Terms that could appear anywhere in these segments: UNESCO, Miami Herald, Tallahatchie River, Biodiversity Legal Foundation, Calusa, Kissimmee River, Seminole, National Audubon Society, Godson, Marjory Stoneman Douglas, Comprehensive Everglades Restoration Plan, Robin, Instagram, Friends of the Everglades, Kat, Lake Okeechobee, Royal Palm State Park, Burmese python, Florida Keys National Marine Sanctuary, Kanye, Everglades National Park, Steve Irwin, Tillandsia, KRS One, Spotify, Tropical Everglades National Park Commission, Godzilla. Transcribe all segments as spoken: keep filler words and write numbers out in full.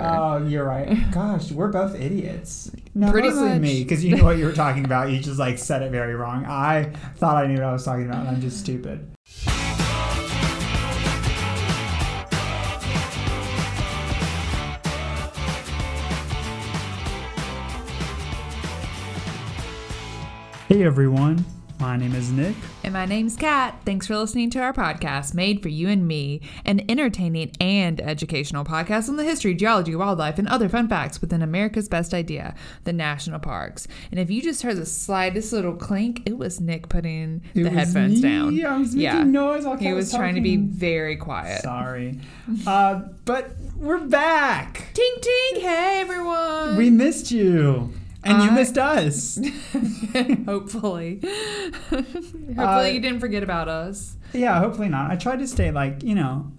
Oh, you're right. Gosh, we're both idiots. No, Pretty mostly much. me, because you knew what you were talking about. You just like said it very wrong. I thought I knew what I was talking about, and I'm just stupid. Hey everyone, my name is Nick. And my name's Kat. Thanks for listening to our podcast, made for you and me, an entertaining and educational podcast on the history, geology, wildlife, and other fun facts within America's best idea, the national parks. And if you just heard the slightest little clink, it was Nick putting it the headphones me. down. I was making yeah. noise. All he was, was trying to be very quiet. Sorry. uh, but we're back. Ting, ting. Hey, everyone. We missed you. And uh, you missed us. Hopefully. hopefully uh, you didn't forget about us. Yeah, hopefully not. I tried to stay, like, you know,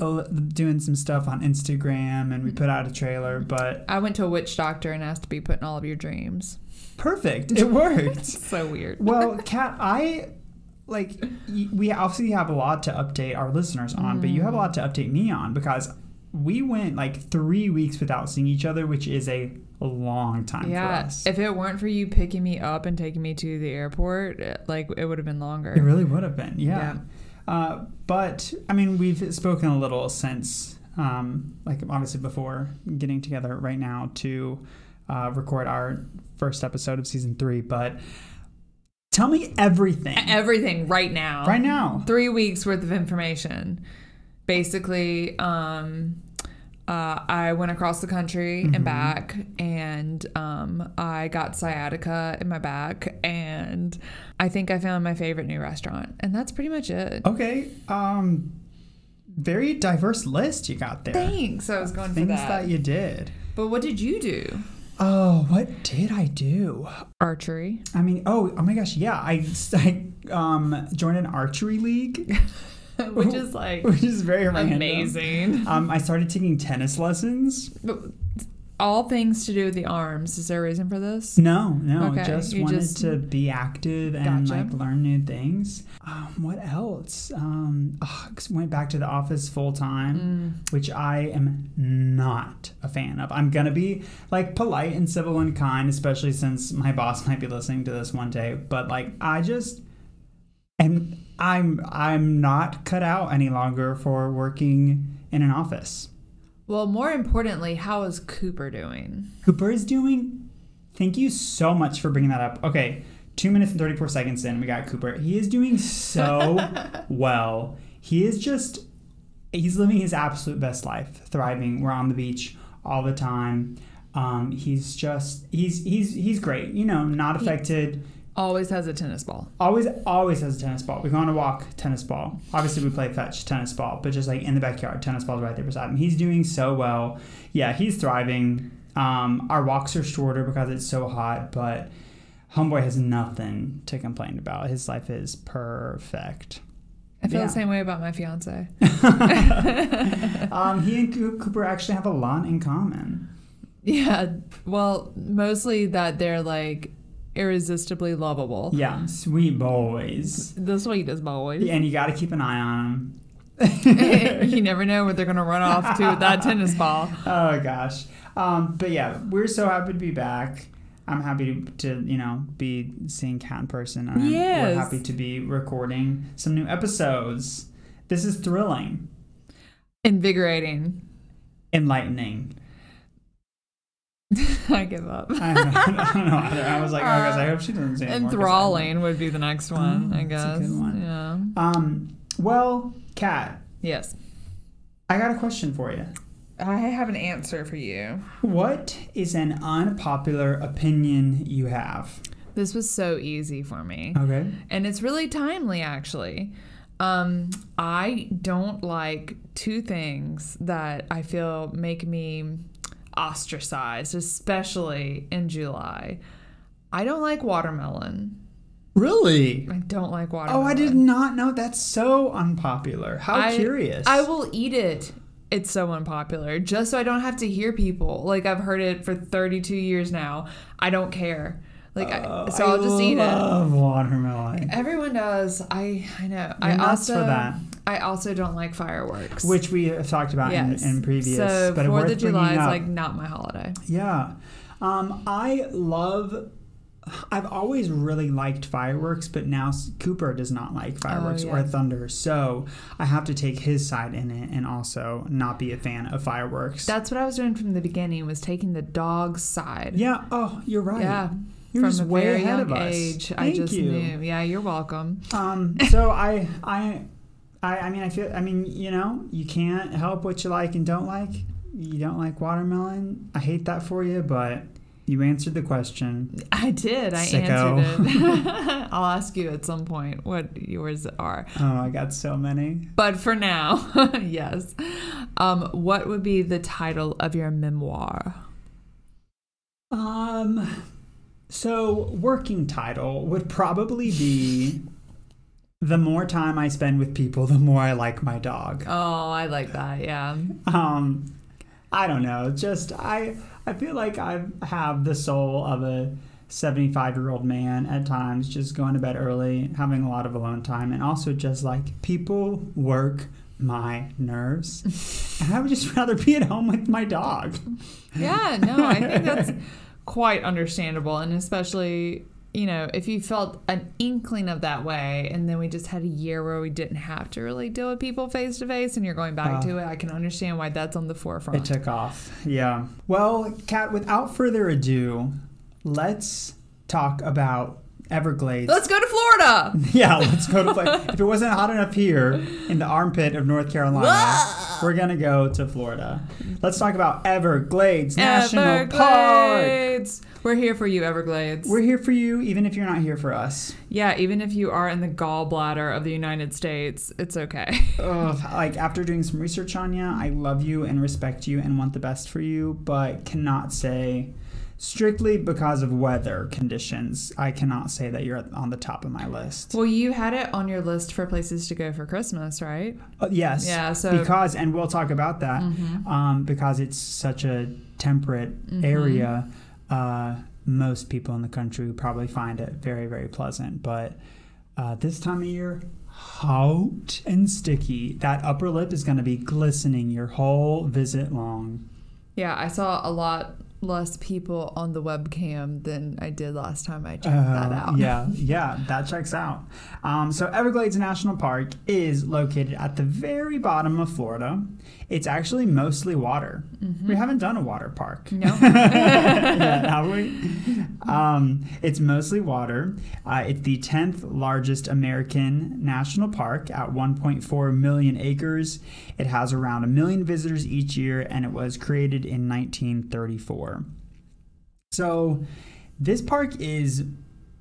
doing some stuff on Instagram, and we put out a trailer, but... I went to a witch doctor and asked to be put in all of your dreams. Perfect. It worked. So weird. Well, Kat, I... Like, we obviously have a lot to update our listeners on, mm. but you have a lot to update me on, because we went, like, three weeks without seeing each other, which is a... a long time yeah, for us. If it weren't for you picking me up and taking me to the airport, like, it would have been longer. It really would have been, yeah. yeah. Uh, but, I mean, we've spoken a little since, um, like, obviously before getting together right now to uh, record our first episode of season three, but... Tell me everything. Everything right now. Right now. Three weeks worth of information. Basically, um... Uh, I went across the country mm-hmm. and back, and um, I got sciatica in my back, and I think I found my favorite new restaurant, and that's pretty much it. Okay. Um, very diverse list you got there. Thanks. I was going Things for that. Things that you did. But what did you do? Oh, what did I do? Archery. I mean, oh, oh my gosh, yeah. I, I um, joined an archery league. Which is like Which is very amazing. Random. Um, I started taking tennis lessons. But all things to do with the arms. Is there a reason for this? No, no. Okay. Just you wanted just... to be active and gotcha. like learn new things. Um, what else? Um, oh, went back to the office full time, mm. which I am not a fan of. I'm gonna be like polite and civil and kind, especially since my boss might be listening to this one day. But like I just and. I'm I'm not cut out any longer for working in an office. Well, more importantly, how is Cooper doing? Cooper is doing... Thank you so much for bringing that up. Okay, two minutes and thirty-four seconds in, we got Cooper. He is doing so well. He is just... He's living his absolute best life, thriving. We're on the beach all the time. Um, he's just... He's, he's, he's great. You know, not affected... He- Always has a tennis ball. Always, always has a tennis ball. We go on a walk, tennis ball. Obviously, we play fetch, tennis ball. But just like in the backyard, tennis ball's right there beside him. He's doing so well. Yeah, he's thriving. Um, our walks are shorter because it's so hot. But homeboy has nothing to complain about. His life is perfect. I feel yeah. the same way about my fiance. um, he and Cooper actually have a lot in common. Yeah. Well, mostly that they're like... irresistibly lovable. Yeah, sweet boys. The sweetest boys. Yeah, and you got to keep an eye on them. You never know what they're going to run off to with that tennis ball. Oh, gosh. Um, but, yeah, we're so happy to be back. I'm happy to, to you know, be seeing Kat in person. And yes. We're happy to be recording some new episodes. This is thrilling. Invigorating. Enlightening. I give up. I don't know, I don't know either. I was like, oh, uh, guys, I hope she doesn't say anymore. Enthralling would be the next one, oh, I guess. That's a good one. Yeah. Um, well, Kat. Yes. I got a question for you. I have an answer for you. What is an unpopular opinion you have? This was so easy for me. Okay. And it's really timely, actually. Um, I don't like two things that I feel make me... ostracized, especially in July. I don't like watermelon. Really? I don't like watermelon. Oh, I did not know. That's so unpopular. How I, curious. I will eat it. It's so unpopular. Just so I don't have to hear people. Like, I've heard it for thirty-two years now. I don't care. Like uh, I, so, I I'll just eat it. I love watermelon. Everyone does. I I know. You're I nuts also for that. I also don't like fireworks, which we have talked about yes. in, in previous. So but Fourth of July is up. Like not my holiday. Yeah, um, I love. I've always really liked fireworks, but now Cooper does not like fireworks oh, yeah. or thunder, so I have to take his side in it and also not be a fan of fireworks. That's what I was doing from the beginning, was taking the dog's side. Yeah. Oh, you're right. Yeah. You're from just a way very ahead young of us. Age, Thank I just you. Knew. Yeah, you're welcome. Um. So I, I, I, I mean, I feel. I mean, you know, you can't help what you like and don't like. You don't like watermelon. I hate that for you, but. You answered the question. I did. I Sicko. answered it. I'll ask you at some point what yours are. Oh, I got so many. But for now, yes. Um, what would be the title of your memoir? Um, so working title would probably be The More Time I Spend With People, The More I Like My Dog. Oh, I like that. Yeah. Um, I don't know. Just I... I feel like I have the soul of a seventy-five-year-old man at times, just going to bed early, having a lot of alone time, and also just like, people work my nerves. And I would just rather be at home with my dog. Yeah, no, I think that's quite understandable, and especially... You know, if you felt an inkling of that way, and then we just had a year where we didn't have to really deal with people face to face, and you're going back uh, to it, I can understand why that's on the forefront. It took off. Yeah. Well, Kat, without further ado, let's talk about Everglades. Let's go to Florida. Yeah, let's go to Florida. If it wasn't hot enough here in the armpit of North Carolina, Whoa! We're going to go to Florida. Let's talk about Everglades National Park. We're here for you, Everglades. We're here for you, even if you're not here for us. Yeah, even if you are in the gallbladder of the United States, it's okay. Ugh, like, after doing some research on you, I love you and respect you and want the best for you, but cannot say... Strictly because of weather conditions, I cannot say that you're on the top of my list. Well, you had it on your list for places to go for Christmas, right? Uh, yes. Yeah. So because, and we'll talk about that, mm-hmm. um, because it's such a temperate mm-hmm. area, uh, most people in the country would probably find it very, very pleasant. But uh, this time of year, hot and sticky. That upper lip is going to be glistening your whole visit long. Yeah, I saw a lot... less people on the webcam than I did last time I checked uh, that out. Yeah, yeah, that checks out. Um, so Everglades National Park is located at the very bottom of Florida. It's actually mostly water. Mm-hmm. We haven't done a water park. No. Yeah, have we? Um, it's mostly water. Uh, it's the tenth largest American national park at one point four million acres. It has around a million visitors each year, and it was created in nineteen thirty-four. So this park is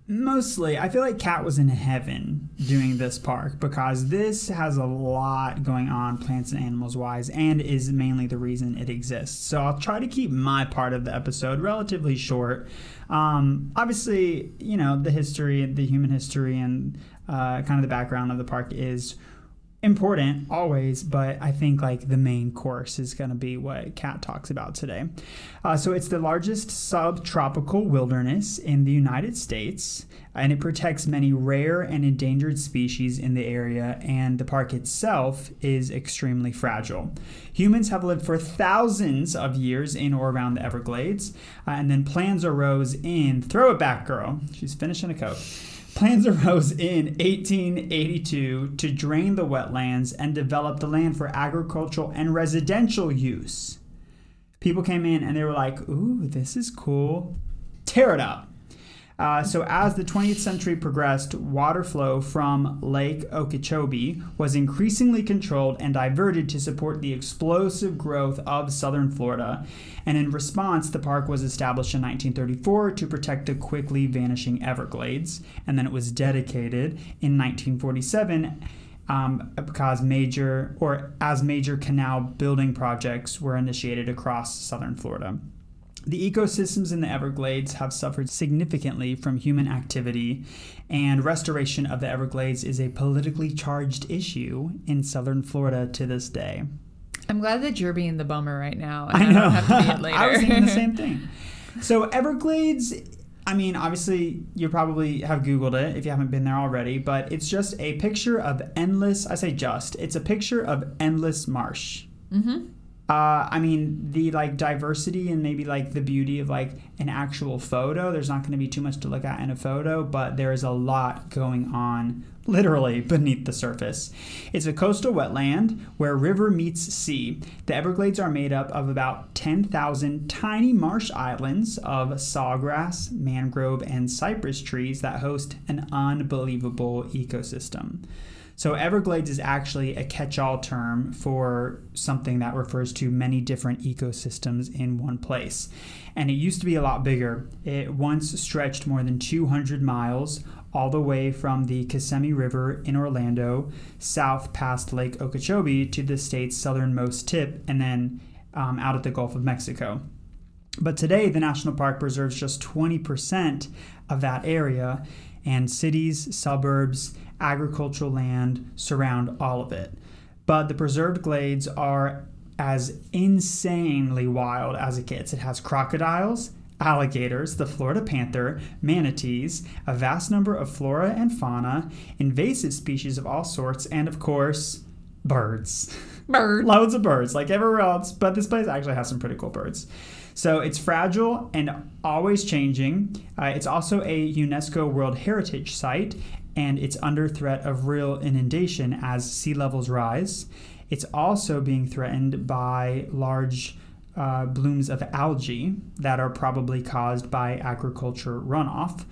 mostly, I feel like Kat was in heaven doing this park, because this has a lot going on plants and animals wise, and is mainly the reason it exists. So I'll try to keep my part of the episode relatively short. Um, obviously, you know, the history, the human history and uh, kind of the background of the park is important always, but I think like the main course is going to be what Kat talks about today. Uh, so it's the largest subtropical wilderness in the United States, and it protects many rare and endangered species in the area, and the park itself is extremely fragile. Humans have lived for thousands of years in or around the Everglades, uh, and then plans arose in, throw it back girl, she's finishing a Coke. Plans arose in eighteen eighty-two to drain the wetlands and develop the land for agricultural and residential use. People came in and they were like, ooh, this is cool. Tear it up. Uh, so as the twentieth century progressed, water flow from Lake Okeechobee was increasingly controlled and diverted to support the explosive growth of southern Florida. And in response, the park was established in nineteen thirty-four to protect the quickly vanishing Everglades. And then it was dedicated in nineteen forty-seven um, because major or as major canal building projects were initiated across southern Florida. The ecosystems in the Everglades have suffered significantly from human activity, and restoration of the Everglades is a politically charged issue in southern Florida to this day. I'm glad that you're being the bummer right now. And I know. I don't have to be it later. I was thinking the same thing. So Everglades I mean, obviously, you probably have Googled it if you haven't been there already, but it's just a picture of endless, I say just, it's a picture of endless marsh. Mm-hmm. Uh, I mean, the, like, diversity and maybe, like, the beauty of, like, an actual photo. There's not going to be too much to look at in a photo, but there is a lot going on literally beneath the surface. It's a coastal wetland where river meets sea. The Everglades are made up of about ten thousand tiny marsh islands of sawgrass, mangrove, and cypress trees that host an unbelievable ecosystem. So Everglades is actually a catch-all term for something that refers to many different ecosystems in one place. And it used to be a lot bigger. It once stretched more than two hundred miles all the way from the Kissimmee River in Orlando, south past Lake Okeechobee to the state's southernmost tip, and then um, out at the Gulf of Mexico. But today, the national park preserves just twenty percent of that area, and cities, suburbs, agricultural land surround all of it. But the preserved glades are as insanely wild as it gets. It has crocodiles, alligators, the Florida panther, manatees, a vast number of flora and fauna, invasive species of all sorts, and of course, birds. Birds. Loads of birds, like everywhere else, but this place actually has some pretty cool birds. So it's fragile and always changing. Uh, it's also a UNESCO World Heritage Site, and it's under threat of real inundation as sea levels rise. It's also being threatened by large uh, blooms of algae that are probably caused by agriculture runoff,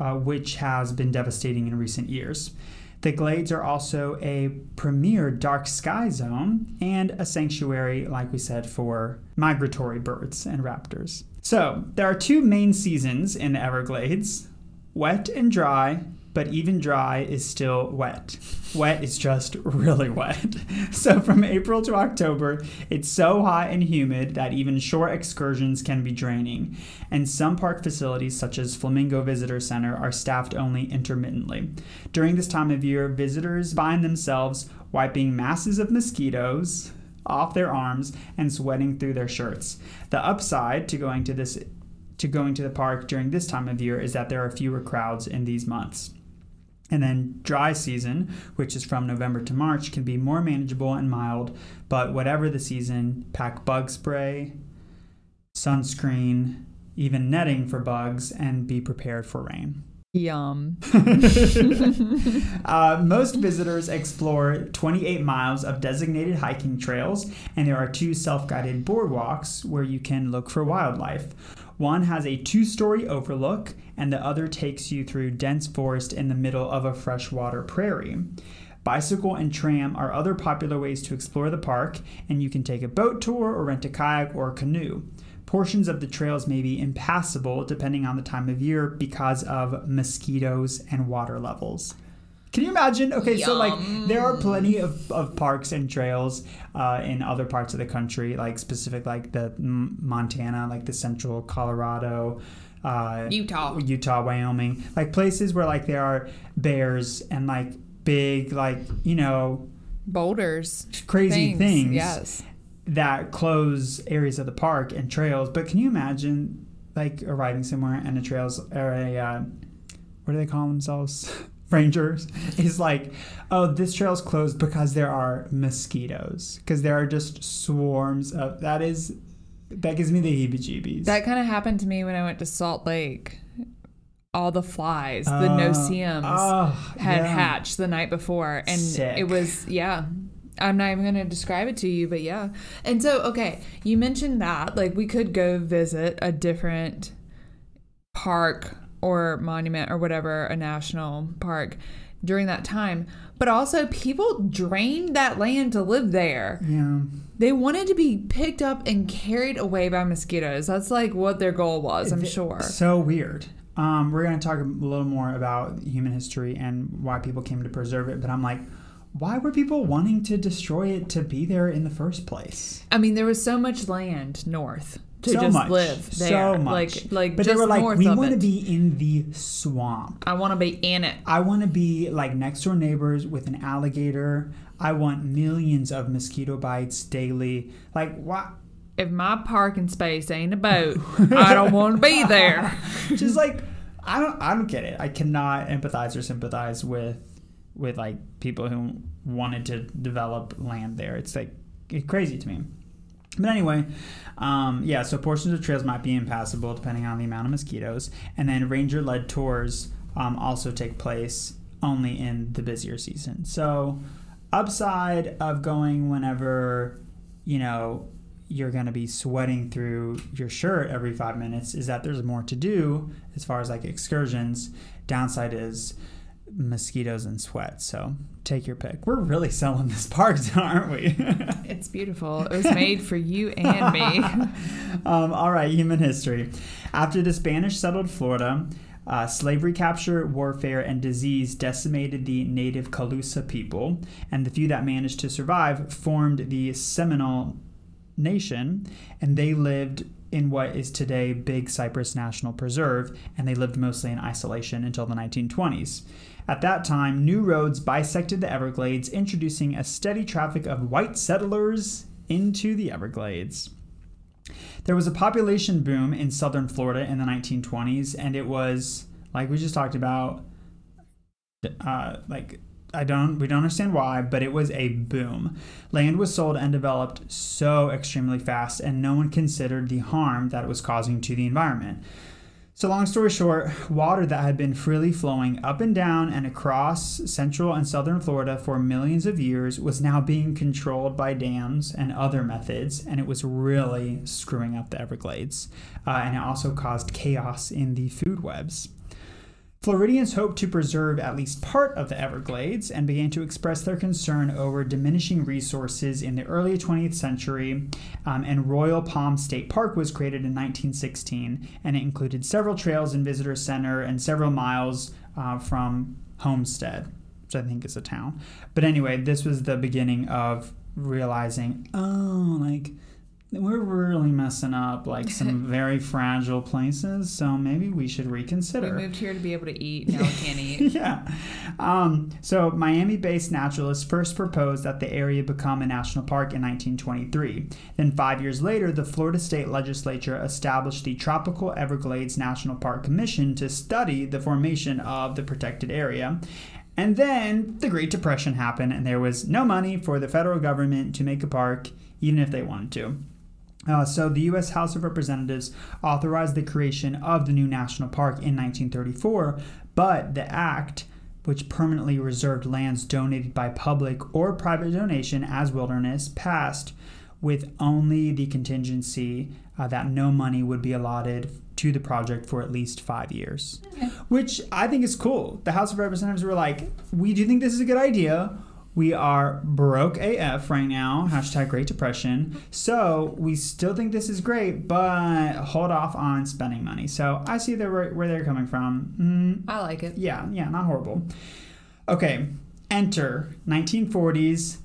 uh, which has been devastating in recent years. The glades are also a premier dark sky zone and a sanctuary, like we said, for migratory birds and raptors. So there are two main seasons in the Everglades, wet and dry, but even dry is still wet. Wet is just really wet. So from April to October, it's so hot and humid that even short excursions can be draining. And some park facilities, such as Flamingo Visitor Center, are staffed only intermittently. During this time of year, visitors find themselves wiping masses of mosquitoes off their arms and sweating through their shirts. The upside to going to this to going to the park during this time of year is that there are fewer crowds in these months. And then dry season, which is from November to March, can be more manageable and mild, but whatever the season, pack bug spray, sunscreen, even netting for bugs, and be prepared for rain. Yum. uh, most visitors explore twenty-eight miles of designated hiking trails, and there are two self-guided boardwalks where you can look for wildlife. One has a two-story overlook, and the other takes you through dense forest in the middle of a freshwater prairie. Bicycle and tram are other popular ways to explore the park, and you can take a boat tour or rent a kayak or a canoe. Portions of the trails may be impassable depending on the time of year because of mosquitoes and water levels. Can you imagine? Okay, Yum. So like there are plenty of, of parks and trails uh, in other parts of the country, like specific like the M- Montana, like the central Colorado, uh, Utah, Utah, Wyoming, like places where like there are bears and like big like, you know, boulders, crazy things, things yes, that close areas of the park and trails. But can you imagine like arriving somewhere and a trails or a uh, what do they call themselves? Rangers is like, oh, this trail's closed because there are mosquitoes, because there are just swarms of that is that gives me the heebie-jeebies. That kind of happened to me when I went to Salt Lake. All the flies, uh, the noceums uh, had yeah. hatched the night before, and Sick. It was yeah. I'm not even going to describe it to you, but yeah. And so, okay, you mentioned that like we could go visit a different park or monument or whatever, a national park during that time. But also people drained that land to live there. Yeah. They wanted to be picked up and carried away by mosquitoes. That's like what their goal was, I'm sure. So weird. Um, we're going to talk a little more about human history and why people came to preserve it. But I'm like, why were people wanting to destroy it to be there in the first place? I mean, there was so much land north. To so just much. Live there. So much. Like, like but just they were like, we want to be in the swamp. I want to be in it. I want to be like next door neighbors with an alligator. I want millions of mosquito bites daily. Like, what? If my parking space ain't a boat, I don't want to be there. Just like, I don't I don't get it. I cannot empathize or sympathize with with like people who wanted to develop land there. It's like it's crazy to me. But anyway, um, yeah, so portions of trails might be impassable depending on the amount of mosquitoes. And then ranger-led tours um, also take place only in the busier season. So upside of going whenever, you know, you're going to be sweating through your shirt every five minutes is that there's more to do as far as like excursions. Downside is mosquitoes and sweat. So take your pick. We're really selling this park, aren't we? It's beautiful. It was made for you and me. um, all right, human history. After the Spanish settled Florida, uh, slavery, capture, warfare, and disease decimated the native Calusa people, and the few that managed to survive formed the Seminole Nation, and they lived in what is today Big Cypress National Preserve, and they lived mostly in isolation until the nineteen twenties. At that time, new roads bisected the Everglades, introducing a steady traffic of white settlers into the Everglades. There was a population boom in southern Florida in the nineteen twenties, and it was, like we just talked about, uh, like I don't we don't understand why, but it was a boom. Land was sold and developed so extremely fast, and no one considered the harm that it was causing to the environment. So long story short, water that had been freely flowing up and down and across central and southern Florida for millions of years was now being controlled by dams and other methods, and it was really screwing up the Everglades. Uh, and it also caused chaos in the food webs. Floridians hoped to preserve at least part of the Everglades and began to express their concern over diminishing resources in the early twentieth century, um, and Royal Palm State Park was created in nineteen sixteen, and it included several trails and visitor center and several miles uh, from Homestead, which I think is a town. But anyway, this was the beginning of realizing, oh, like... we're really messing up like some very fragile places, so maybe we should reconsider. We moved here to be able to eat. Now we can't eat. Yeah. Um, so Miami-based naturalists first proposed that the area become a national park in nineteen twenty-three. Then five years later, the Florida state legislature established the Tropical Everglades National Park Commission to study the formation of the protected area. And then the Great Depression happened, and there was no money for the federal government to make a park, even if they wanted to. Uh, so the U S House of Representatives authorized the creation of the new national park in nineteen thirty-four, but the act, which permanently reserved lands donated by public or private donation as wilderness, passed with only the contingency uh, that no money would be allotted to the project for at least five years, okay. Which I think is cool. The House of Representatives were like, we do think this is a good idea. We are broke A F right now, hashtag Great Depression. So we still think this is great, but hold off on spending money. So I see the, where they're coming from. Mm. I like it. Yeah, yeah, not horrible. Okay, enter nineteen forties,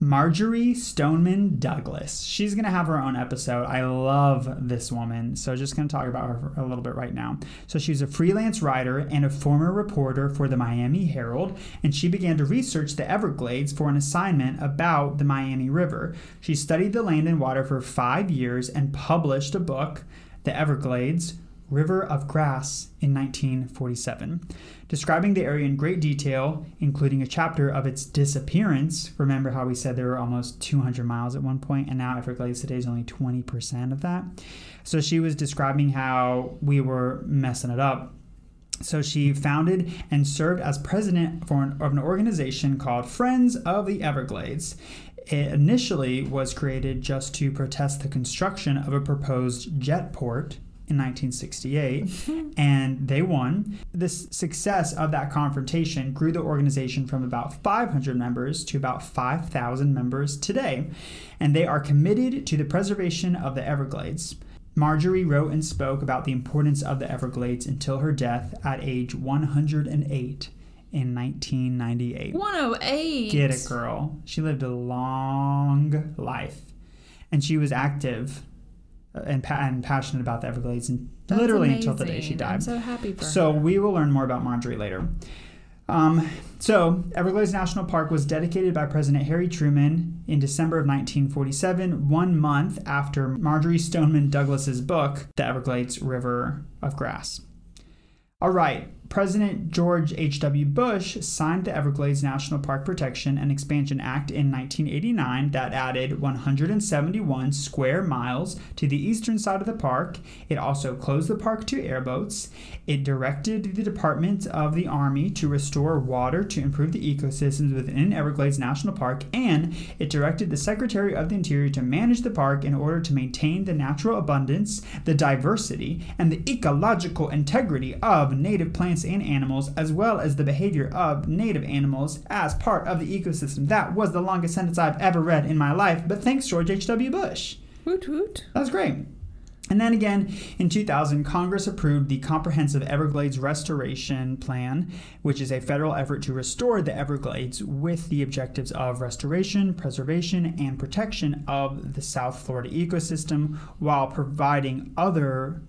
Marjory Stoneman Douglas. She's going to have her own episode. I love this woman. So just going to talk about her a little bit right now. So she's a freelance writer and a former reporter for the Miami Herald, and she began to research the Everglades for an assignment about the Miami River. She studied the land and water for five years and published a book, The Everglades, River of Grass, in nineteen forty-seven, describing the area in great detail, including a chapter of its disappearance. Remember how we said there were almost two hundred miles at one point, and now Everglades today is only twenty percent of that. So she was describing how we were messing it up. So she founded and served as president for an, of an organization called Friends of the Everglades. It initially was created just to protest the construction of a proposed jet port in nineteen sixty-eight, and they won. The success of that confrontation grew the organization from about five hundred members to about five thousand members today, and they are committed to the preservation of the Everglades. Marjorie wrote and spoke about the importance of the Everglades until her death at age one hundred eight in nineteen ninety-eight. one oh eight! Get it, girl. She lived a long life, and she was active And, pa- and passionate about the Everglades, and That's literally amazing. Until the day she died. I'm so happy for so her. We will learn more about Marjorie later. Um, so Everglades National Park was dedicated by President Harry Truman in December of nineteen forty-seven, one month after Marjorie Stoneman Douglas's book, The Everglades River of Grass. All right. President George H W Bush signed the Everglades National Park Protection and Expansion Act in nineteen eighty-nine that added one hundred seventy-one square miles to the eastern side of the park. It also closed the park to airboats. It directed the Department of the Army to restore water to improve the ecosystems within Everglades National Park, and it directed the Secretary of the Interior to manage the park in order to maintain the natural abundance, the diversity, and the ecological integrity of native plants and animals, as well as the behavior of native animals as part of the ecosystem. That was the longest sentence I've ever read in my life, but thanks, George H W Bush. Woot woot. That was great. And then again, in two thousand, Congress approved the Comprehensive Everglades Restoration Plan, which is a federal effort to restore the Everglades with the objectives of restoration, preservation, and protection of the South Florida ecosystem while providing other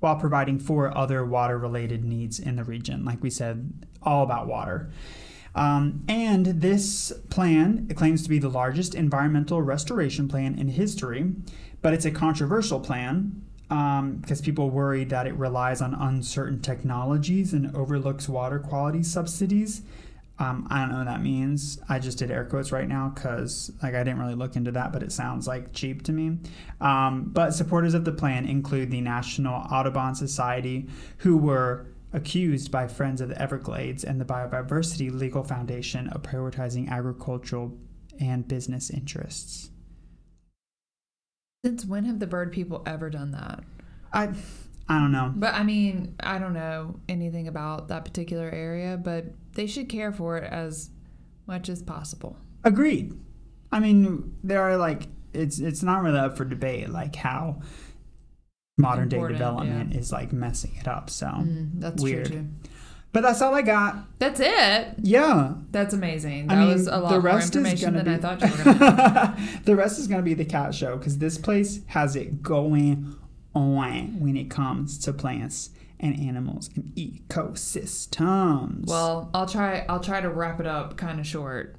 while providing for other water-related needs in the region. Like we said, all about water. Um, and this plan claims to be the largest environmental restoration plan in history, but it's a controversial plan because um, people worry that it relies on uncertain technologies and overlooks water quality subsidies. Um, I don't know what that means. I just did air quotes right now because like, I didn't really look into that, but it sounds like cheap to me. Um, but supporters of the plan include the National Audubon Society, who were accused by Friends of the Everglades and the Biodiversity Legal Foundation of prioritizing agricultural and business interests. Since when have the bird people ever done that? I... I don't know. But, I mean, I don't know anything about that particular area, but they should care for it as much as possible. Agreed. I mean, there are, like, it's it's not really up for debate, like, how modern-day development yeah. is, like, messing it up. So, mm, that's weird. True, too. But that's all I got. That's it? Yeah. That's amazing. That I mean, was a lot more information than be... I thought you were going to have. The rest is going to be the cat show, because this place has it going on when it comes to plants and animals and ecosystems. Well, I'll try. I'll try to wrap it up kind of short.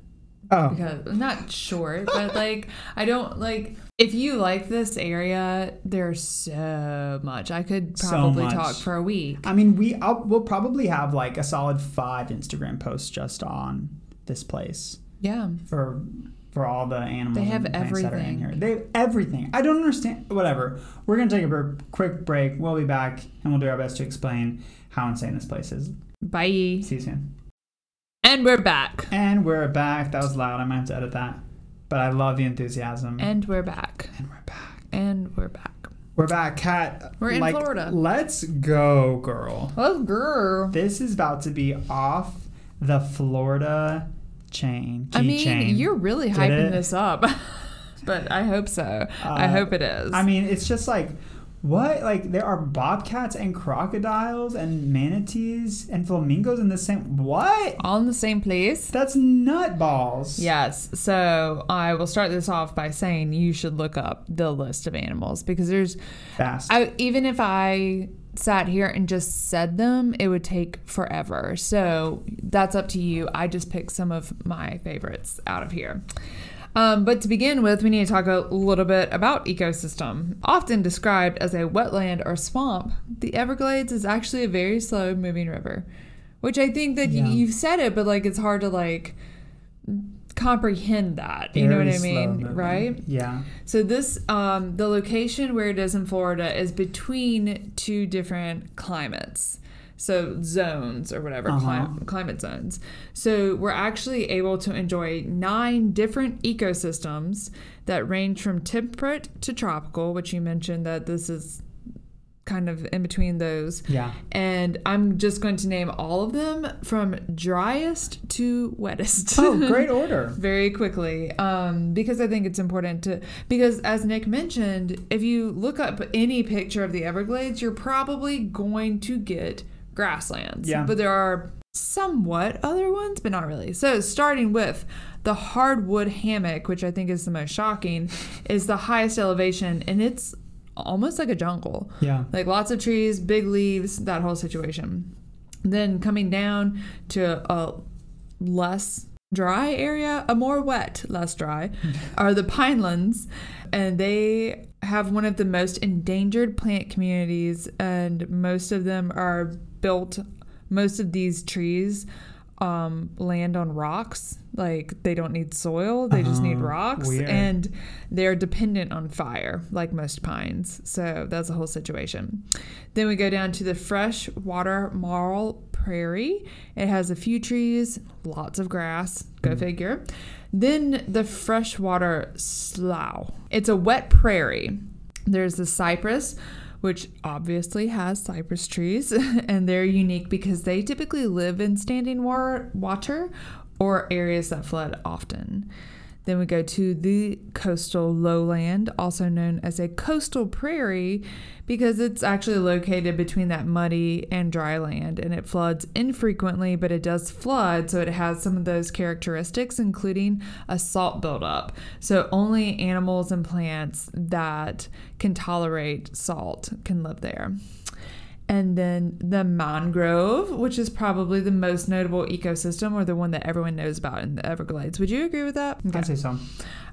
Oh, because not short, but like I don't like. If you like this area, there's so much. I could probably so talk for a week. I mean, we I'll, we'll probably have like a solid five Instagram posts just on this place. Yeah. For. For all the animals they have and plants everything. That are in here. They have everything. I don't understand. Whatever. We're going to take a bur- quick break. We'll be back, and we'll do our best to explain how insane this place is. Bye. See you soon. And we're back. And we're back. That was loud. I might have to edit that. But I love the enthusiasm. And we're back. And we're back. And we're back. We're back, Kat. We're in like, Florida. Let's go, girl. Let's go. This is about to be off the Florida... chain key I mean chain. You're really Did hyping it? This up but I hope so uh, I hope it is. I mean, it's just like what like there are bobcats and crocodiles and manatees and flamingos in the same what all in the same place. That's nut balls. Yes, so I will start this off by saying you should look up the list of animals because there's fast I, even if I sat here and just said them, it would take forever. So that's up to you. I just picked some of my favorites out of here. Um, but to begin with, we need to talk a little bit about ecosystem. Often described as a wetland or swamp, the Everglades is actually a very slow moving river, which I think that yeah. y- you've said it, but like it's hard to like comprehend that. Very you know what I mean? Moving. Right? Yeah. So this, um, the location where it is in Florida is between two different climates. So zones or whatever, uh-huh. clim- climate zones. So we're actually able to enjoy nine different ecosystems that range from temperate to tropical, which you mentioned that this is kind of in between those. Yeah. And I'm just going to name all of them from driest to wettest. Oh, great order. Very quickly. Um, because I think it's important to, because as Nick mentioned, if you look up any picture of the Everglades, you're probably going to get grasslands. Yeah. But there are somewhat other ones, but not really. So starting with the hardwood hammock, which I think is the most shocking, is the highest elevation and it's almost like a jungle. Yeah. Like lots of trees, big leaves, that whole situation. Then coming down to a less dry area, a more wet, less dry, are the pinelands. And they have one of the most endangered plant communities. And most of them are built most of these trees um, land on rocks. Like, they don't need soil. They uh-huh. just need rocks. Weird. And they're dependent on fire, like most pines. So that's the whole situation. Then we go down to the freshwater marl prairie. It has a few trees, lots of grass. Go mm. figure. Then the freshwater slough. It's a wet prairie. There's the cypress, which obviously has cypress trees, and they're unique because they typically live in standing war- water or areas that flood often. Then we go to the coastal lowland, also known as a coastal prairie, because it's actually located between that muddy and dry land, and it floods infrequently, but it does flood, so it has some of those characteristics, including a salt buildup. So only animals and plants that can tolerate salt can live there. And then the mangrove, which is probably the most notable ecosystem, or the one that everyone knows about in the Everglades. Would you agree with that? Okay. I'd say so.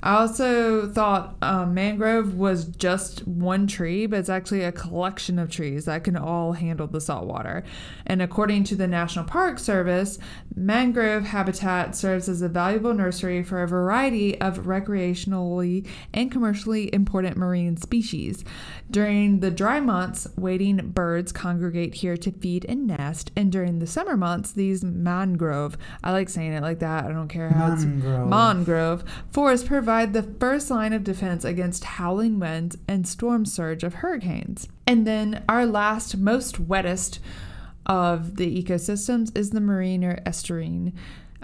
I also thought um, mangrove was just one tree, but it's actually a collection of trees that can all handle the salt water. And according to the National Park Service, mangrove habitat serves as a valuable nursery for a variety of recreationally and commercially important marine species. During the dry months, wading birds congregate here to feed and nest, and during the summer months, these mangrove, I like saying it like that, I don't care how mangrove. it's mangrove, forests provide the first line of defense against howling winds and storm surge of hurricanes. And then our last, most wettest of the ecosystems is the marine or estuarine.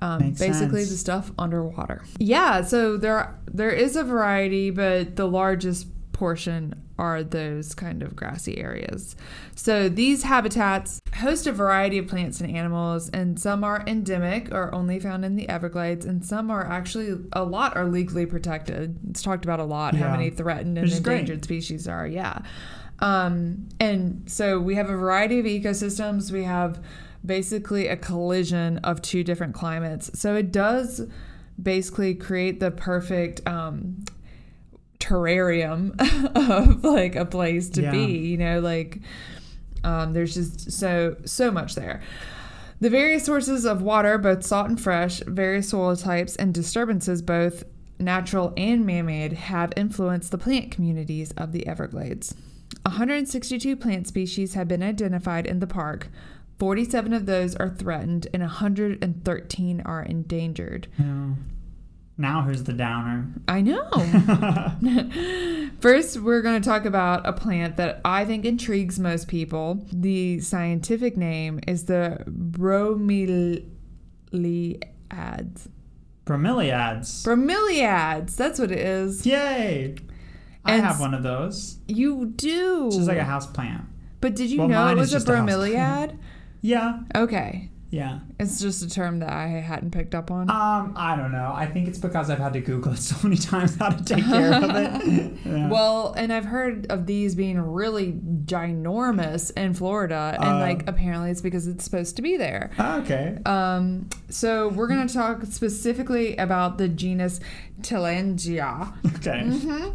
Um, basically sense. The stuff underwater. Yeah, so there there is a variety, but the largest portion are those kind of grassy areas. So these habitats host a variety of plants and animals, and some are endemic or only found in the Everglades, and some are actually, a lot are legally protected. It's talked about a lot, yeah. how many threatened and endangered great. species are. Yeah. Um, and so we have a variety of ecosystems. We have basically a collision of two different climates. So it does basically create the perfect um terrarium of like a place to yeah. be, you know, like um, there's just so, so much there. The various sources of water, both salt and fresh, various soil types and disturbances, both natural and man-made, have influenced the plant communities of the Everglades. one hundred sixty-two plant species have been identified in the park. forty-seven of those are threatened and one hundred thirteen are endangered. Yeah. Now here's the downer. I know. First, we're going to talk about a plant that I think intrigues most people. The scientific name is the bromeliads. Bromeliads. Bromeliads. That's what it is. Yay. And I have one of those. You do. It's just like a house plant. But did you well, know it was a bromeliad? A yeah. Okay. Yeah. It's just a term that I hadn't picked up on. Um, I don't know. I think it's because I've had to Google it so many times how to take care of it. Yeah. Well, and I've heard of these being really ginormous in Florida, and uh, like apparently it's because it's supposed to be there. Okay. Um, so we're going to talk specifically about the genus Tillandsia. Okay. Mm-hmm.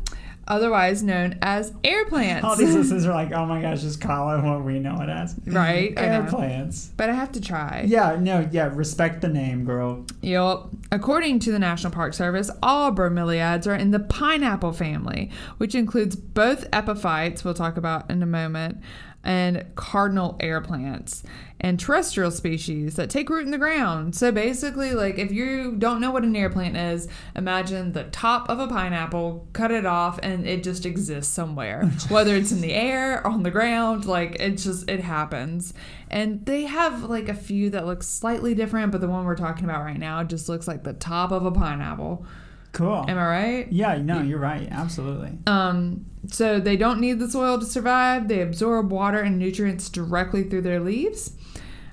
Otherwise known as air plants. All these listeners are like, oh my gosh, just call it what we know it as. Right? Air plants. But I have to try. Yeah, no, yeah, respect the name, girl. Yup. According to the National Park Service, all bromeliads are in the pineapple family, which includes both epiphytes, we'll talk about in a moment, and cardinal air plants and terrestrial species that take root in the ground. So basically, like, if you don't know what an air plant is, imagine the top of a pineapple, cut it off, and it just exists somewhere, whether it's in the air or on the ground. Like, it just, it happens. And they have like a few that look slightly different, but the one we're talking about right now just looks like the top of a pineapple. Cool. Am I right? Yeah, no, you're right. Absolutely. Um, so they don't need the soil to survive. They absorb water and nutrients directly through their leaves.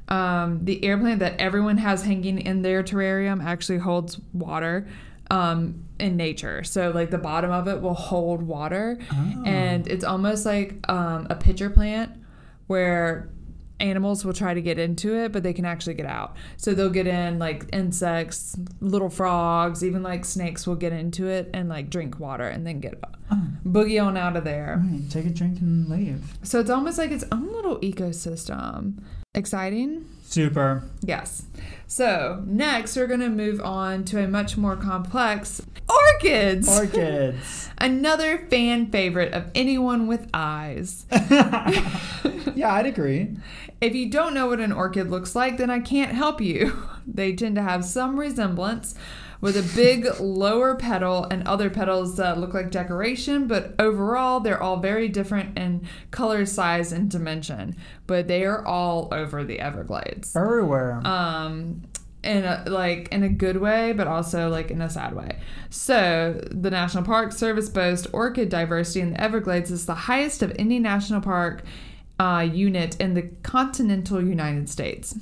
Um, the air plant that everyone has hanging in their terrarium actually holds water um, in nature. So like the bottom of it will hold water. Oh. And it's almost like um, a pitcher plant where animals will try to get into it, but they can actually get out. So they'll get in, like insects, little frogs, even like snakes will get into it and like drink water and then get oh. boogie on out of there. Right. Take a drink and leave. So it's almost like its own little ecosystem. Exciting? Super. Yes. So next we're going to move on to a much more complex orchids. Orchids. Another fan favorite of anyone with eyes. Yeah, I'd agree. If you don't know what an orchid looks like, then I can't help you. They tend to have some resemblance with a big lower petal and other petals that look like decoration, but overall they're all very different in color, size, and dimension. But they are all over the Everglades. Everywhere. Um, in a, like in a good way, but also like in a sad way. So the National Park Service boasts orchid diversity in the Everglades is the highest of any national park Uh, unit in the continental United States.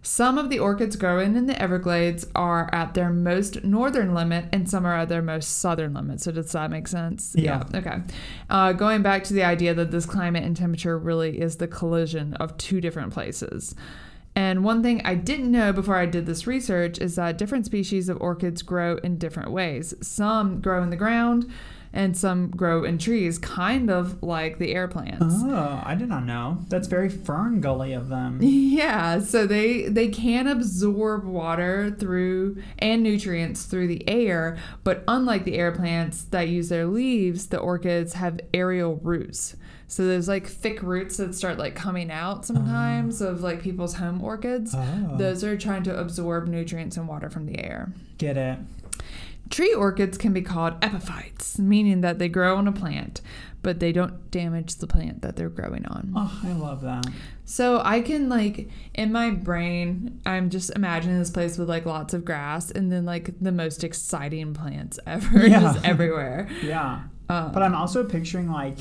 Some of the orchids growing in the Everglades are at their most northern limit, and some are at their most southern limit. So does that make sense? Yeah. yeah. Okay. Uh, going back to the idea that this climate and temperature really is the collision of two different places. And one thing I didn't know before I did this research is that different species of orchids grow in different ways. Some grow in the ground, and some grow in trees, kind of like the air plants. Oh, I did not know. That's very fern gully of them. Yeah, so they, they can absorb water through and nutrients through the air, but unlike the air plants that use their leaves, the orchids have aerial roots. So there's like thick roots that start like coming out sometimes oh. of like people's home orchids. Oh. Those are trying to absorb nutrients and water from the air. Get it. Tree orchids can be called epiphytes, meaning that they grow on a plant, but they don't damage the plant that they're growing on. Oh, I love that. So I can, like, in my brain, I'm just imagining this place with, like, lots of grass and then, like, the most exciting plants ever, yeah. just everywhere. Yeah. Um, but I'm also picturing, like,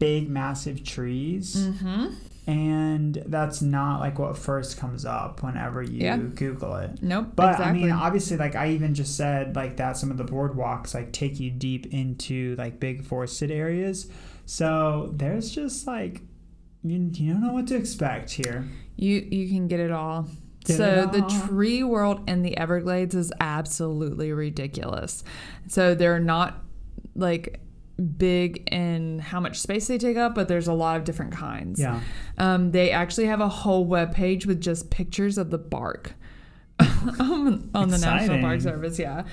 big, massive trees. Mm-hmm. And that's not like what first comes up whenever you yeah. Google it. Nope. But exactly. I mean, obviously, like I even just said, like that some of the boardwalks like take you deep into like big forested areas. So there's just like you, you don't know what to expect here. You you can get it all. Get so it all. The tree world in the Everglades is absolutely ridiculous. So they're not like big in how much space they take up, but there's a lot of different kinds. Yeah. Um, they actually have a whole web page with just pictures of the bark on, on the National Park Service. Yeah.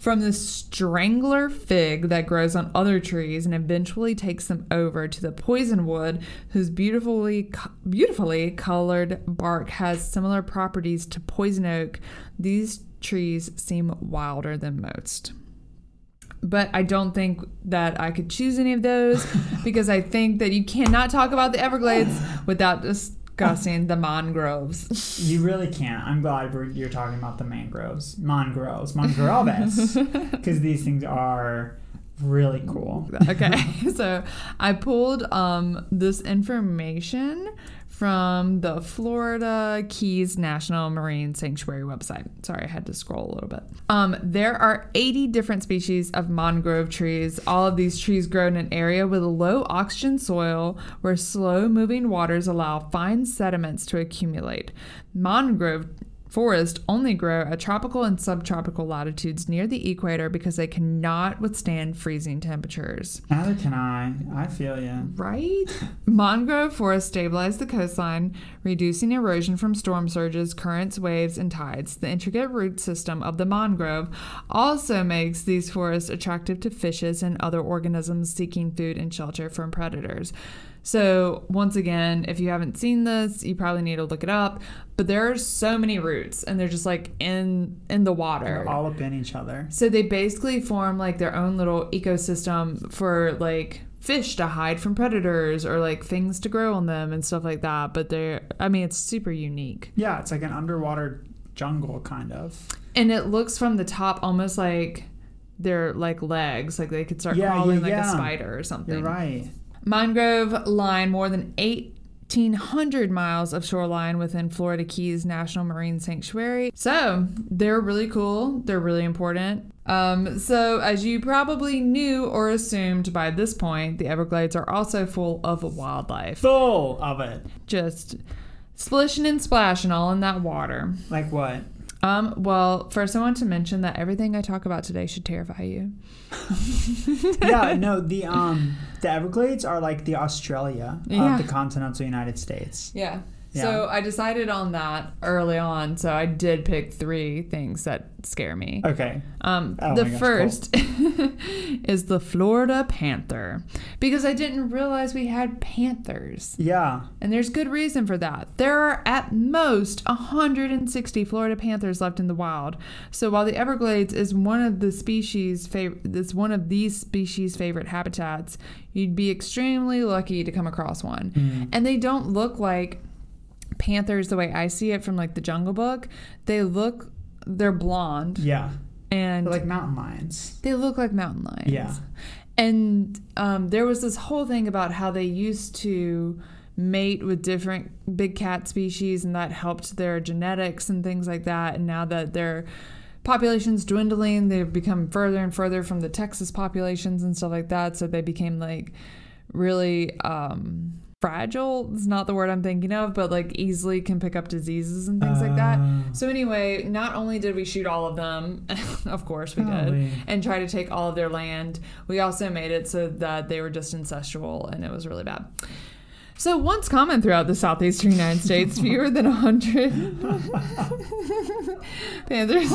From the strangler fig that grows on other trees and eventually takes them over to the poisonwood, whose beautifully beautifully colored bark has similar properties to poison oak. These trees seem wilder than most. But I don't think that I could choose any of those because I think that you cannot talk about the Everglades without discussing the mangroves. You really can't. I'm glad we're, you're talking about the mangroves. Mangroves. Mangroves. Because these things are really cool. Okay. So I pulled um, this information from the Florida Keys National Marine Sanctuary website. Sorry, I had to scroll a little bit. Um, there are eighty different species of mangrove trees. All of these trees grow in an area with low oxygen soil where slow-moving waters allow fine sediments to accumulate. Mangrove forests only grow at tropical and subtropical latitudes near the equator because they cannot withstand freezing temperatures. Neither can I. I feel you. Right? Mangrove forests stabilize the coastline, reducing erosion from storm surges, currents, waves, and tides. The intricate root system of the mangrove also makes these forests attractive to fishes and other organisms seeking food and shelter from predators. So once again, if you haven't seen this, you probably need to look it up. But there are so many roots, and they're just like in in the water. They're all up in each other. So they basically form like their own little ecosystem for like fish to hide from predators or like things to grow on them and stuff like that. But they're, I mean, it's super unique. Yeah, it's like an underwater jungle kind of. And it looks from the top almost like they're like legs, like they could start yeah, crawling yeah, like yeah. a spider or something. You're right. Mangrove line more than eighteen hundred miles of shoreline within Florida Keys National Marine Sanctuary. So they're really cool. They're really important. Um, so as you probably knew or assumed by this point, the Everglades are also full of wildlife. Full of it. Just splishing and splashing all in that water. Like what? Um, well, first I want to mention that everything I talk about today should terrify you. yeah, no, the um, the Everglades are like the Australia of yeah. the continental United States. Yeah. yeah. So I decided on that early on. So I did pick three things that scare me. Okay. Um, oh the gosh, first cool. is the Florida panther, because I didn't realize we had panthers. Yeah. And there's good reason for that. There are at most one hundred sixty Florida panthers left in the wild. So while the Everglades is one of the species fav- is one of these species' favorite habitats, you'd be extremely lucky to come across one. Mm. And they don't look like panthers the way I see it from like the Jungle Book. They look They're blonde. Yeah. And they're like mountain lions. They look like mountain lions. Yeah. And um, there was this whole thing about how they used to mate with different big cat species, and that helped their genetics and things like that. And now that their population's dwindling, they've become further and further from the Texas populations and stuff like that. So they became like really um, fragile. It's not the word I'm thinking of, but like easily can pick up diseases and things uh. like that. So anyway, not only did we shoot all of them, of course we oh, did, man. and try to take all of their land, we also made it so that they were just incestual, and it was really bad. So once common throughout the southeastern United States, fewer than one hundred panthers.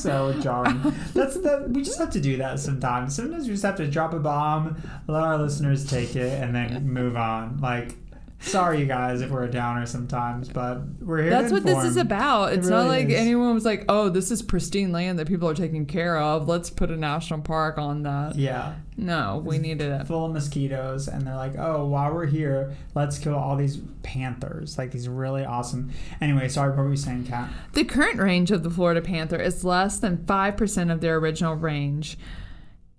So jarring. That's the, we just have to do that sometimes. Sometimes we just have to drop a bomb, let our listeners take it, and then move on. Like, sorry, you guys, if we're a downer sometimes, but we're here. That's to what this is about. It's it really not like is. anyone was like, oh, this is pristine land that people are taking care of. Let's put a national park on that. Yeah. No, we needed it. Full of mosquitoes, and they're like, oh, while we're here, let's kill all these panthers. Like, these really awesome. Anyway, sorry, what were you saying, Kat? The current range of the Florida panther is less than five percent of their original range.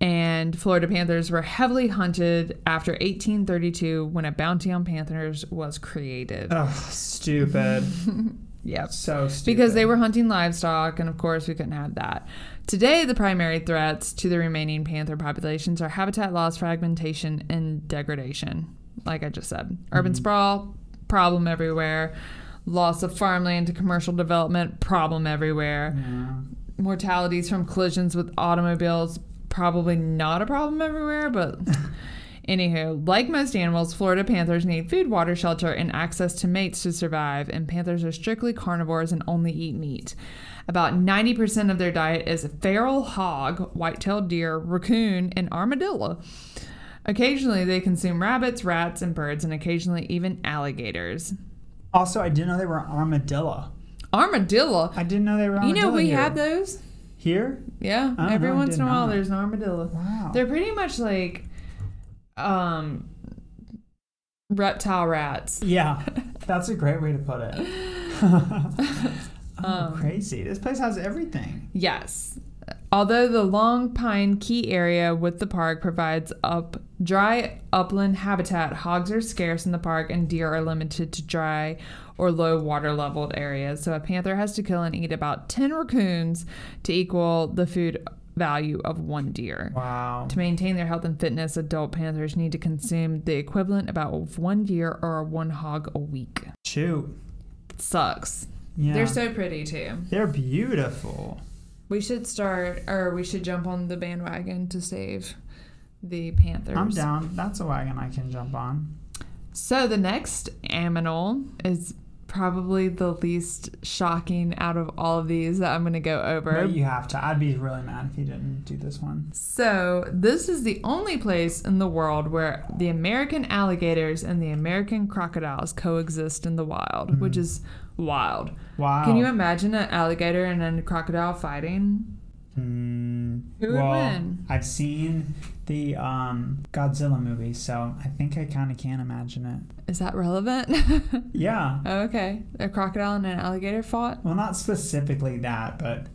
And Florida panthers were heavily hunted after eighteen thirty-two when a bounty on panthers was created. Ugh, stupid. Yeah. So stupid. Because they were hunting livestock, and of course we couldn't have that. Today, the primary threats to the remaining panther populations are habitat loss, fragmentation, and degradation. Like I just said. Urban mm-hmm. sprawl, problem everywhere. Loss of farmland to commercial development, problem everywhere. Yeah. Mortalities from collisions with automobiles, probably not a problem everywhere, but anywho, like most animals, Florida panthers need food, water, shelter, and access to mates to survive, and panthers are strictly carnivores and only eat meat. About ninety percent of their diet is feral hog, white-tailed deer, raccoon, and armadillo. Occasionally, they consume rabbits, rats, and birds, and occasionally even alligators. Also, I didn't know they were armadillo. Armadillo? I didn't know they were armadillo. You know we have those? Here? Yeah. Oh, every no, once in a while, not. there's an armadillo. Wow. They're pretty much like um, reptile rats. Yeah. That's a great way to put it. oh, um, crazy. This place has everything. Yes. Although the Long Pine Key area with the park provides up dry upland habitat, hogs are scarce in the park and deer are limited to dry or low water leveled areas. So a panther has to kill and eat about ten raccoons to equal the food value of one deer. Wow. To maintain their health and fitness, adult panthers need to consume the equivalent about of one deer or one hog a week. Shoot. It sucks. Yeah. They're so pretty too. They're beautiful. We should start, or we should jump on the bandwagon to save the panthers. I'm down. That's a wagon I can jump on. So the next animal is probably the least shocking out of all of these that I'm going to go over. No, you have to. I'd be really mad if you didn't do this one. So this is the only place in the world where the American alligators and the American crocodiles coexist in the wild, mm. which is wild. Wow. Can you imagine an alligator and a crocodile fighting? Mm, Who would well, win? I've seen the um, Godzilla movie, so I think I kind of can imagine it. Is that relevant? Yeah. Oh, okay. A crocodile and an alligator fought? Well, not specifically that, but...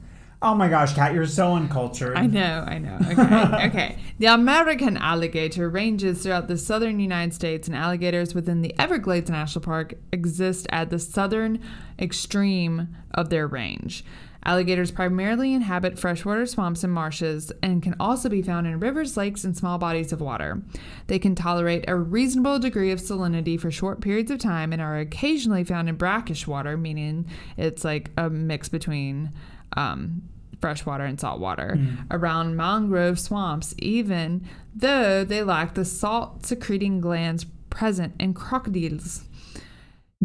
Oh my gosh, Kat, you're so uncultured. I know, I know. Okay, okay. The American alligator ranges throughout the southern United States, and alligators within the Everglades National Park exist at the southern extreme of their range. Alligators primarily inhabit freshwater swamps and marshes and can also be found in rivers, lakes, and small bodies of water. They can tolerate a reasonable degree of salinity for short periods of time and are occasionally found in brackish water, meaning it's like a mix between um, freshwater and saltwater, mm. around mangrove swamps, even though they lack the salt-secreting glands present in crocodiles.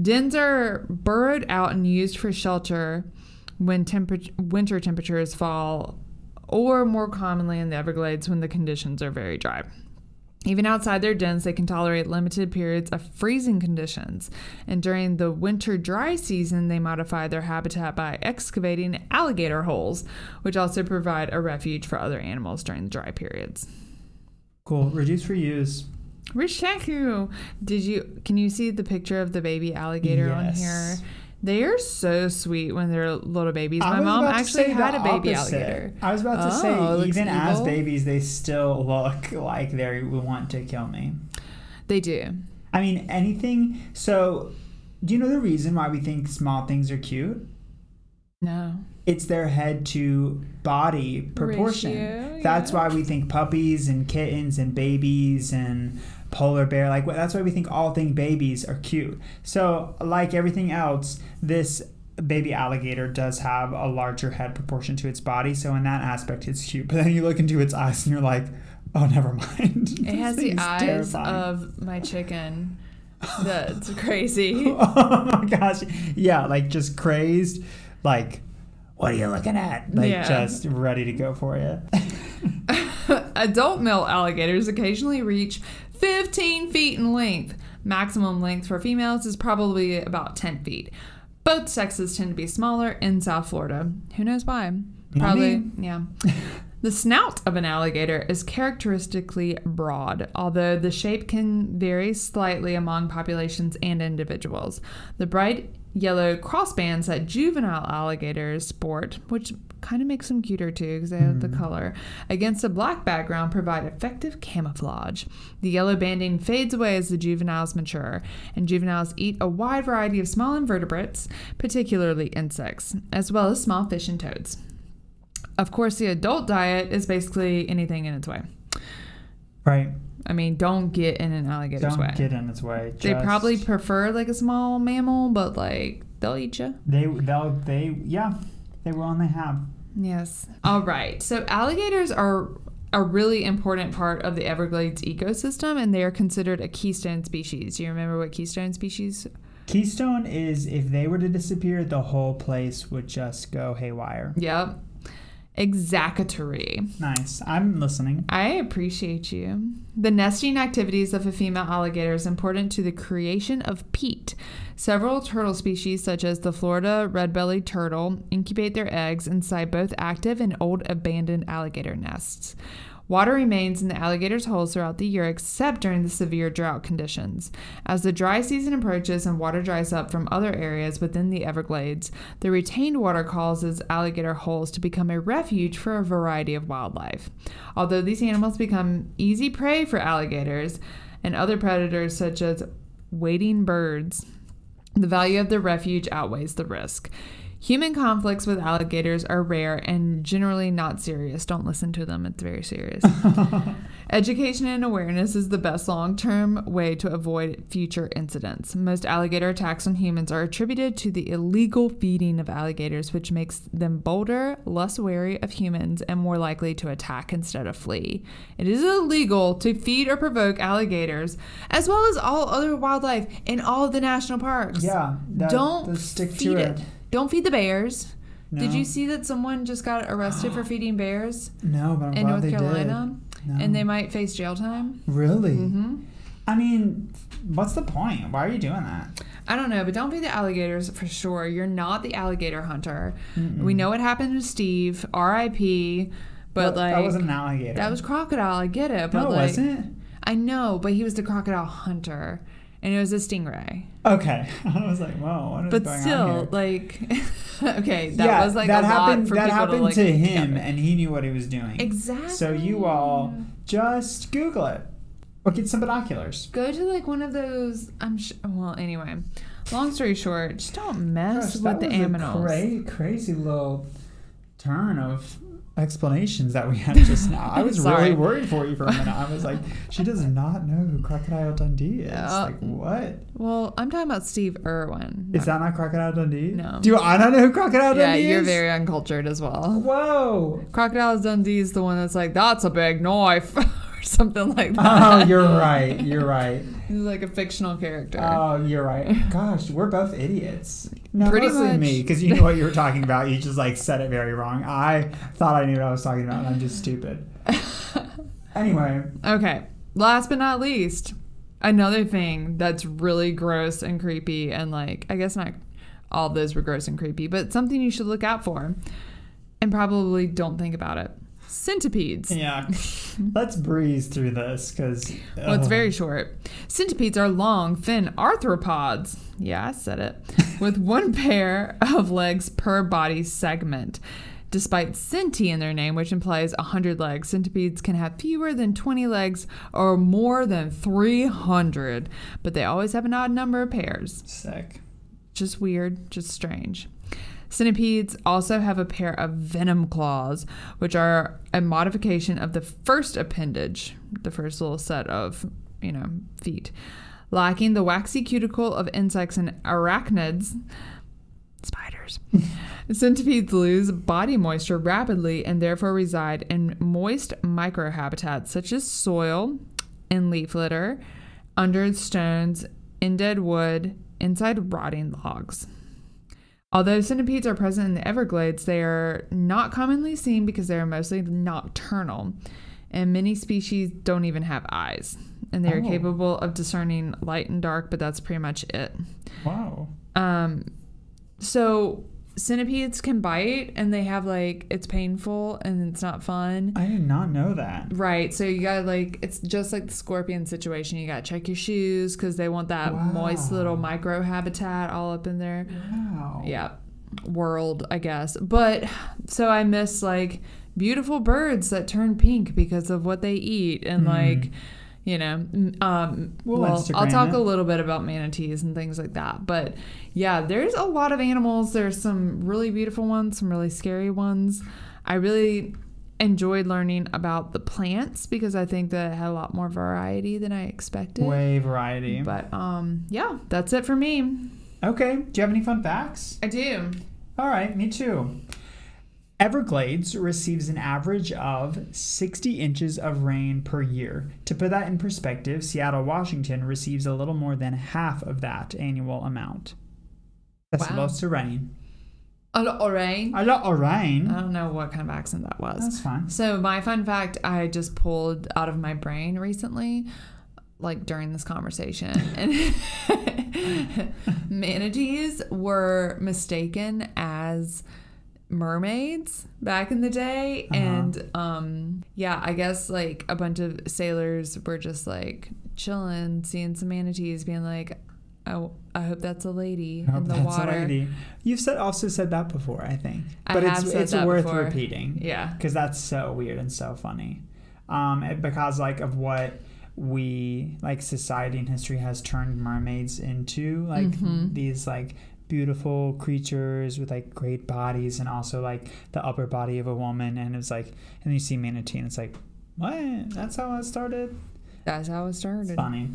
Dens are burrowed out and used for shelter when temper- winter temperatures fall, or more commonly in the Everglades when the conditions are very dry. Even outside their dens, they can tolerate limited periods of freezing conditions. And during the winter dry season, they modify their habitat by excavating alligator holes, which also provide a refuge for other animals during the dry periods. Cool. Reduce, reuse. Rishaku. Did you? Can you see the picture of the baby alligator yes. on here? They are so sweet when they're little babies. My mom actually had a baby alligator. I was about to say, even as babies, they still look like they want to kill me. They do. I mean, anything. So, do you know the reason why we think small things are cute? No. It's their head to body proportion. Ratio, that's yeah. why we think puppies and kittens and babies and polar bear, like that's why we think all thing babies are cute. So like everything else, this baby alligator does have a larger head proportion to its body. So in that aspect, it's cute. But then you look into its eyes and you're like, oh, never mind. It has the eyes terrifying. Of my chicken. That's crazy. Oh my gosh. Yeah, like just crazed. Like, what are you looking at? Like, yeah. just ready to go for you. Adult male alligators occasionally reach fifteen feet in length. Maximum length for females is probably about ten feet. Both sexes tend to be smaller in South Florida. Who knows why? Probably, Mommy. yeah. The snout of an alligator is characteristically broad, although the shape can vary slightly among populations and individuals. The bright yellow crossbands that juvenile alligators sport, which kind of makes them cuter too because they have mm. the color, against a black background provide effective camouflage. The yellow banding fades away as the juveniles mature, and juveniles eat a wide variety of small invertebrates, particularly insects, as well as small fish and toads. Of course, the adult diet is basically anything in its way. Right. I mean, don't get in an alligator's don't way. Don't get in its way. Just they probably prefer like a small mammal, but like they'll eat you. They, they'll, they, yeah, they will and they have. Yes. All right. So alligators are a really important part of the Everglades ecosystem, and they are considered a keystone species. Do you remember what keystone species? Keystone is if they were to disappear, the whole place would just go haywire. Yep. Exactatory. Nice. I'm listening. I appreciate you. The nesting activities of a female alligator is important to the creation of peat. Several turtle species, such as the Florida red-bellied turtle, incubate their eggs inside both active and old abandoned alligator nests. Water remains in the alligator's holes throughout the year except during the severe drought conditions. As the dry season approaches and water dries up from other areas within the Everglades, the retained water causes alligator holes to become a refuge for a variety of wildlife. Although these animals become easy prey for alligators and other predators such as wading birds, the value of the refuge outweighs the risk. Human conflicts with alligators are rare and generally not serious. Don't listen to them. It's very serious. Education and awareness is the best long-term way to avoid future incidents. Most alligator attacks on humans are attributed to the illegal feeding of alligators, which makes them bolder, less wary of humans, and more likely to attack instead of flee. It is illegal to feed or provoke alligators, as well as all other wildlife in all of the national parks. Yeah. That, Don't stick feed to it. it. Don't feed the bears. No. Did you see that someone just got arrested for feeding bears? No, but I'm in North Carolina, no. and they might face jail time. Really? Mm-hmm. I mean, what's the point? Why are you doing that? I don't know, but don't feed the alligators for sure. You're not the alligator hunter. Mm-mm. We know what happened to Steve, R I P But well, like that wasn't an alligator. That was crocodile. I get it. But no, it like, wasn't. I know, but he was the crocodile hunter. And it was a stingray. Okay. I was like, whoa, what is but going still, on here? But still, like, okay, that yeah, was like that a happened, lot for that people happened to, like, to him, together. And he knew what he was doing. Exactly. So you all just Google it or get some binoculars. Go to, like, one of those, I'm sh- well, anyway, long story short, just don't mess Gosh, with the aminals. That was a cra- crazy little turn of explanations that we had just now. I was really worried for you for a minute. I was like, she does not know who Crocodile Dundee is. Uh, like, what? Well, I'm talking about Steve Irwin. Is that not Crocodile Dundee? No. Do I not know who Crocodile yeah, Dundee is? Yeah, you're very uncultured as well. Whoa. Crocodile Dundee is the one that's like, that's a big knife. Or something like that. Oh, you're right. You're right. He's like a fictional character. Oh, you're right. Gosh, we're both idiots. No, pretty much me, because you know what you were talking about. You just like said it very wrong. I thought I knew what I was talking about, and I'm just stupid. Anyway. Okay. Last but not least, another thing that's really gross and creepy, and like, I guess not all of those were gross and creepy, but something you should look out for, and probably don't think about it. Centipedes. Yeah. Let's breeze through this because well, it's very short. Centipedes are long, thin arthropods. Yeah, I said it. With one pair of legs per body segment. Despite "centi" in their name, which implies one hundred legs, centipedes can have fewer than twenty legs or more than three hundred, but they always have an odd number of pairs. Sick. Just weird, just strange. Centipedes also have a pair of venom claws, which are a modification of the first appendage, the first little set of, you know, feet. Lacking the waxy cuticle of insects and arachnids, spiders, centipedes lose body moisture rapidly and therefore reside in moist microhabitats such as soil and leaf litter, under stones, in dead wood, inside rotting logs. Although centipedes are present in the Everglades, they are not commonly seen because they are mostly nocturnal, and many species don't even have eyes, and they oh. are capable of discerning light and dark, but that's pretty much it. Wow. Um, so centipedes can bite, and they have, like, it's painful, and it's not fun. I did not know that. Right. So you gotta, like, it's just like the scorpion situation. You gotta check your shoes because they want that wow. moist little micro habitat all up in there. Wow. Yeah. World, I guess. But, so I miss, like, beautiful birds that turn pink because of what they eat and, mm. like... You know, um, we'll well, I'll talk it. a little bit about manatees and things like that. But yeah, there's a lot of animals. There's some really beautiful ones, some really scary ones. I really enjoyed learning about the plants because I think that it had a lot more variety than I expected. Way variety. But um, yeah, that's it for me. Okay. Do you have any fun facts? I do. All right. Me too. Everglades receives an average of sixty inches of rain per year. To put that in perspective, Seattle, Washington receives a little more than half of that annual amount. That's wow. lots of rain. A lot of rain? A lot of rain. I don't know what kind of accent that was. That's fine. So my fun fact I just pulled out of my brain recently, like during this conversation. And manatees were mistaken as... mermaids back in the day, uh-huh. and um yeah I guess like a bunch of sailors were just like chilling, seeing some manatees, being like, oh, I hope that's a lady in the water. Lady. You've said also said that before, I think, but I it's have said it's that worth before. repeating, yeah, because that's so weird and so funny, um because like of what we like society and history has turned mermaids into, like mm-hmm. these like beautiful creatures with like great bodies and also like the upper body of a woman, and it's like, and then you see manatee and it's like, what? That's how it started? That's how it started. It's funny.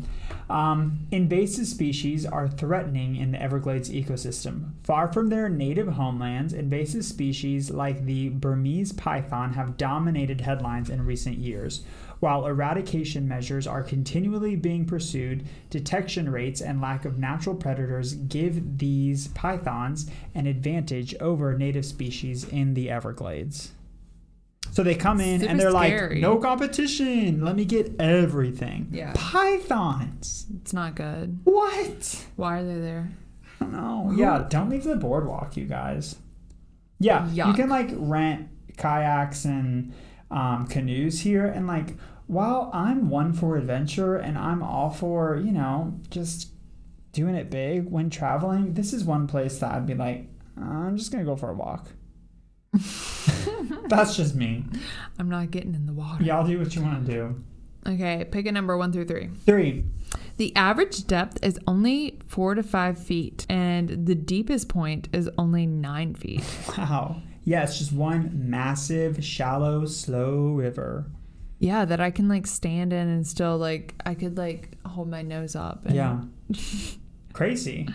Um, invasive species are threatening in the Everglades ecosystem. Far from their native homelands, invasive species like the Burmese python have dominated headlines in recent years. While eradication measures are continually being pursued, detection rates and lack of natural predators give these pythons an advantage over native species in the Everglades. So they come in Super and they're scary. like, no competition. Let me get everything. Yeah. Pythons. It's not good. What? Why are they there? I don't know. Ooh. Yeah, don't leave the boardwalk, you guys. Yeah, Yuck. You can like rent kayaks and um, canoes here, and like, while I'm one for adventure and I'm all for, you know, just doing it big when traveling, this is one place that I'd be like, I'm just going to go for a walk. That's just me. I'm not getting in the water. Y'all do what you want to do. Okay, pick a number one through three. Three. The average depth is only four to five feet, and the deepest point is only nine feet. Wow. Yeah, it's just one massive, shallow, slow river. Yeah, that I can like stand in and still like, I could like hold my nose up. And... Yeah. Crazy.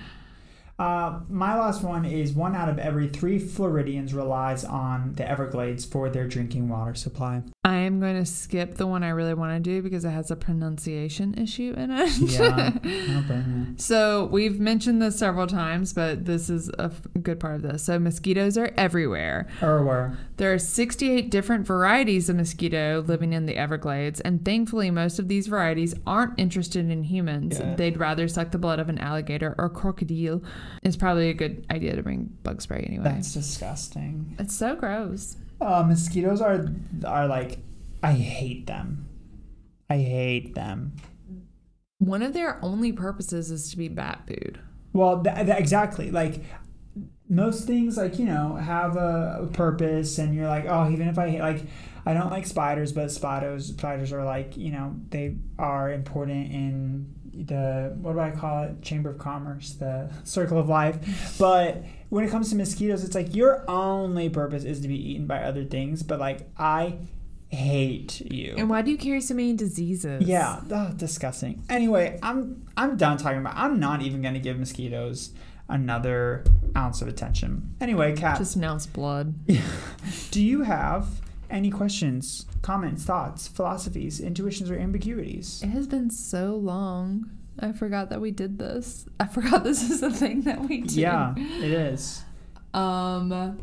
Uh, my last one is one out of every three Floridians relies on the Everglades for their drinking water supply. I am going to skip the one I really want to do because it has a pronunciation issue in it. Yeah, I'll burn it. So we've mentioned this several times, but this is a f- good part of this. So mosquitoes are everywhere. Everywhere. There are sixty-eight different varieties of mosquito living in the Everglades, and thankfully most of these varieties aren't interested in humans. Yeah. They'd rather suck the blood of an alligator or crocodile. It's probably a good idea to bring bug spray anyway. That's disgusting. It's so gross. Uh, mosquitoes are are like, I hate them. I hate them. One of their only purposes is to be bat food. Well, th- th- exactly. Like, most things, like, you know, have a, a purpose, and you're like, oh, even if I hate, like, I don't like spiders, but spiders, spiders are like, you know, they are important in... the, what do I call it? Chamber of Commerce, the circle of life. But when it comes to mosquitoes, it's like your only purpose is to be eaten by other things. But like, I hate you. And why do you carry so many diseases? Yeah, oh, disgusting. Anyway, I'm I'm done talking about. I'm not even going to give mosquitoes another ounce of attention. Anyway, Kat, just an ounce blood. Do you have any questions, comments, thoughts, philosophies, intuitions, or ambiguities? It has been so long. I forgot that we did this. I forgot this is the thing that we do. Yeah, it is. Um, and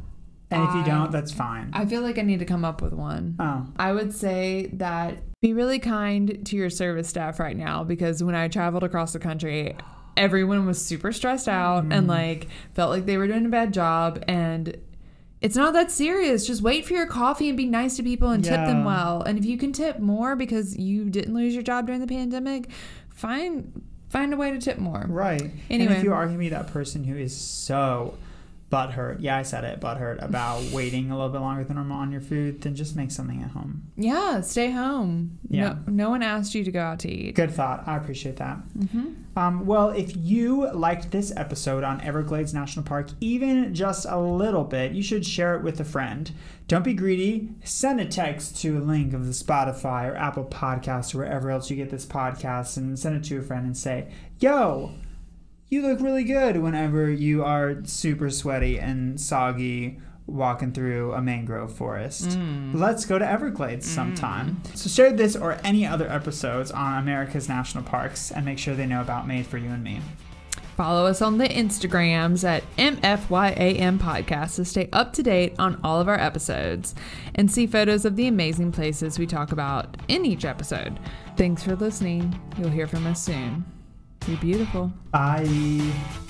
if I, you don't, that's fine. I feel like I need to come up with one. Oh. I would say that be really kind to your service staff right now, because when I traveled across the country, everyone was super stressed out mm. and like felt like they were doing a bad job, and it's not that serious. Just wait for your coffee and be nice to people and yeah. tip them well. And if you can tip more because you didn't lose your job during the pandemic, find find a way to tip more. Right. Anyway. And if you are going to be that person who is so butthurt, yeah, I said it, butthurt, about waiting a little bit longer than normal on your food, then just make something at home. Yeah, stay home. Yeah. No, no one asked you to go out to eat. Good thought. I appreciate that. Mm-hmm. Um, well, if you liked this episode on Everglades National Park, even just a little bit, you should share it with a friend. Don't be greedy. Send a text to a link of the Spotify or Apple Podcasts or wherever else you get this podcast, and send it to a friend and say, yo, you look really good whenever you are super sweaty and soggy walking through a mangrove forest. Mm. Let's go to Everglades sometime. Mm. So share this or any other episodes on America's National Parks and make sure they know about Made for You and Me. Follow us on the Instagrams at M F Y A M Podcast to stay up to date on all of our episodes and see photos of the amazing places we talk about in each episode. Thanks for listening. You'll hear from us soon. You're beautiful. Bye.